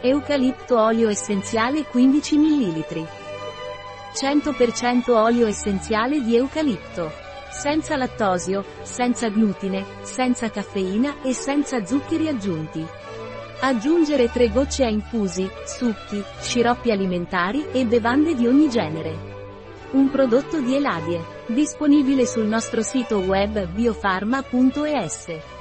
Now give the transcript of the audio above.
Eucalipto olio essenziale 15 ml. 100% olio essenziale di eucalipto. Senza lattosio, senza glutine, senza caffeina e senza zuccheri aggiunti. Aggiungere 3 gocce a infusi, succhi, sciroppi alimentari e bevande di ogni genere. Un prodotto di Eladiet, disponibile sul nostro sito web biofarma.es.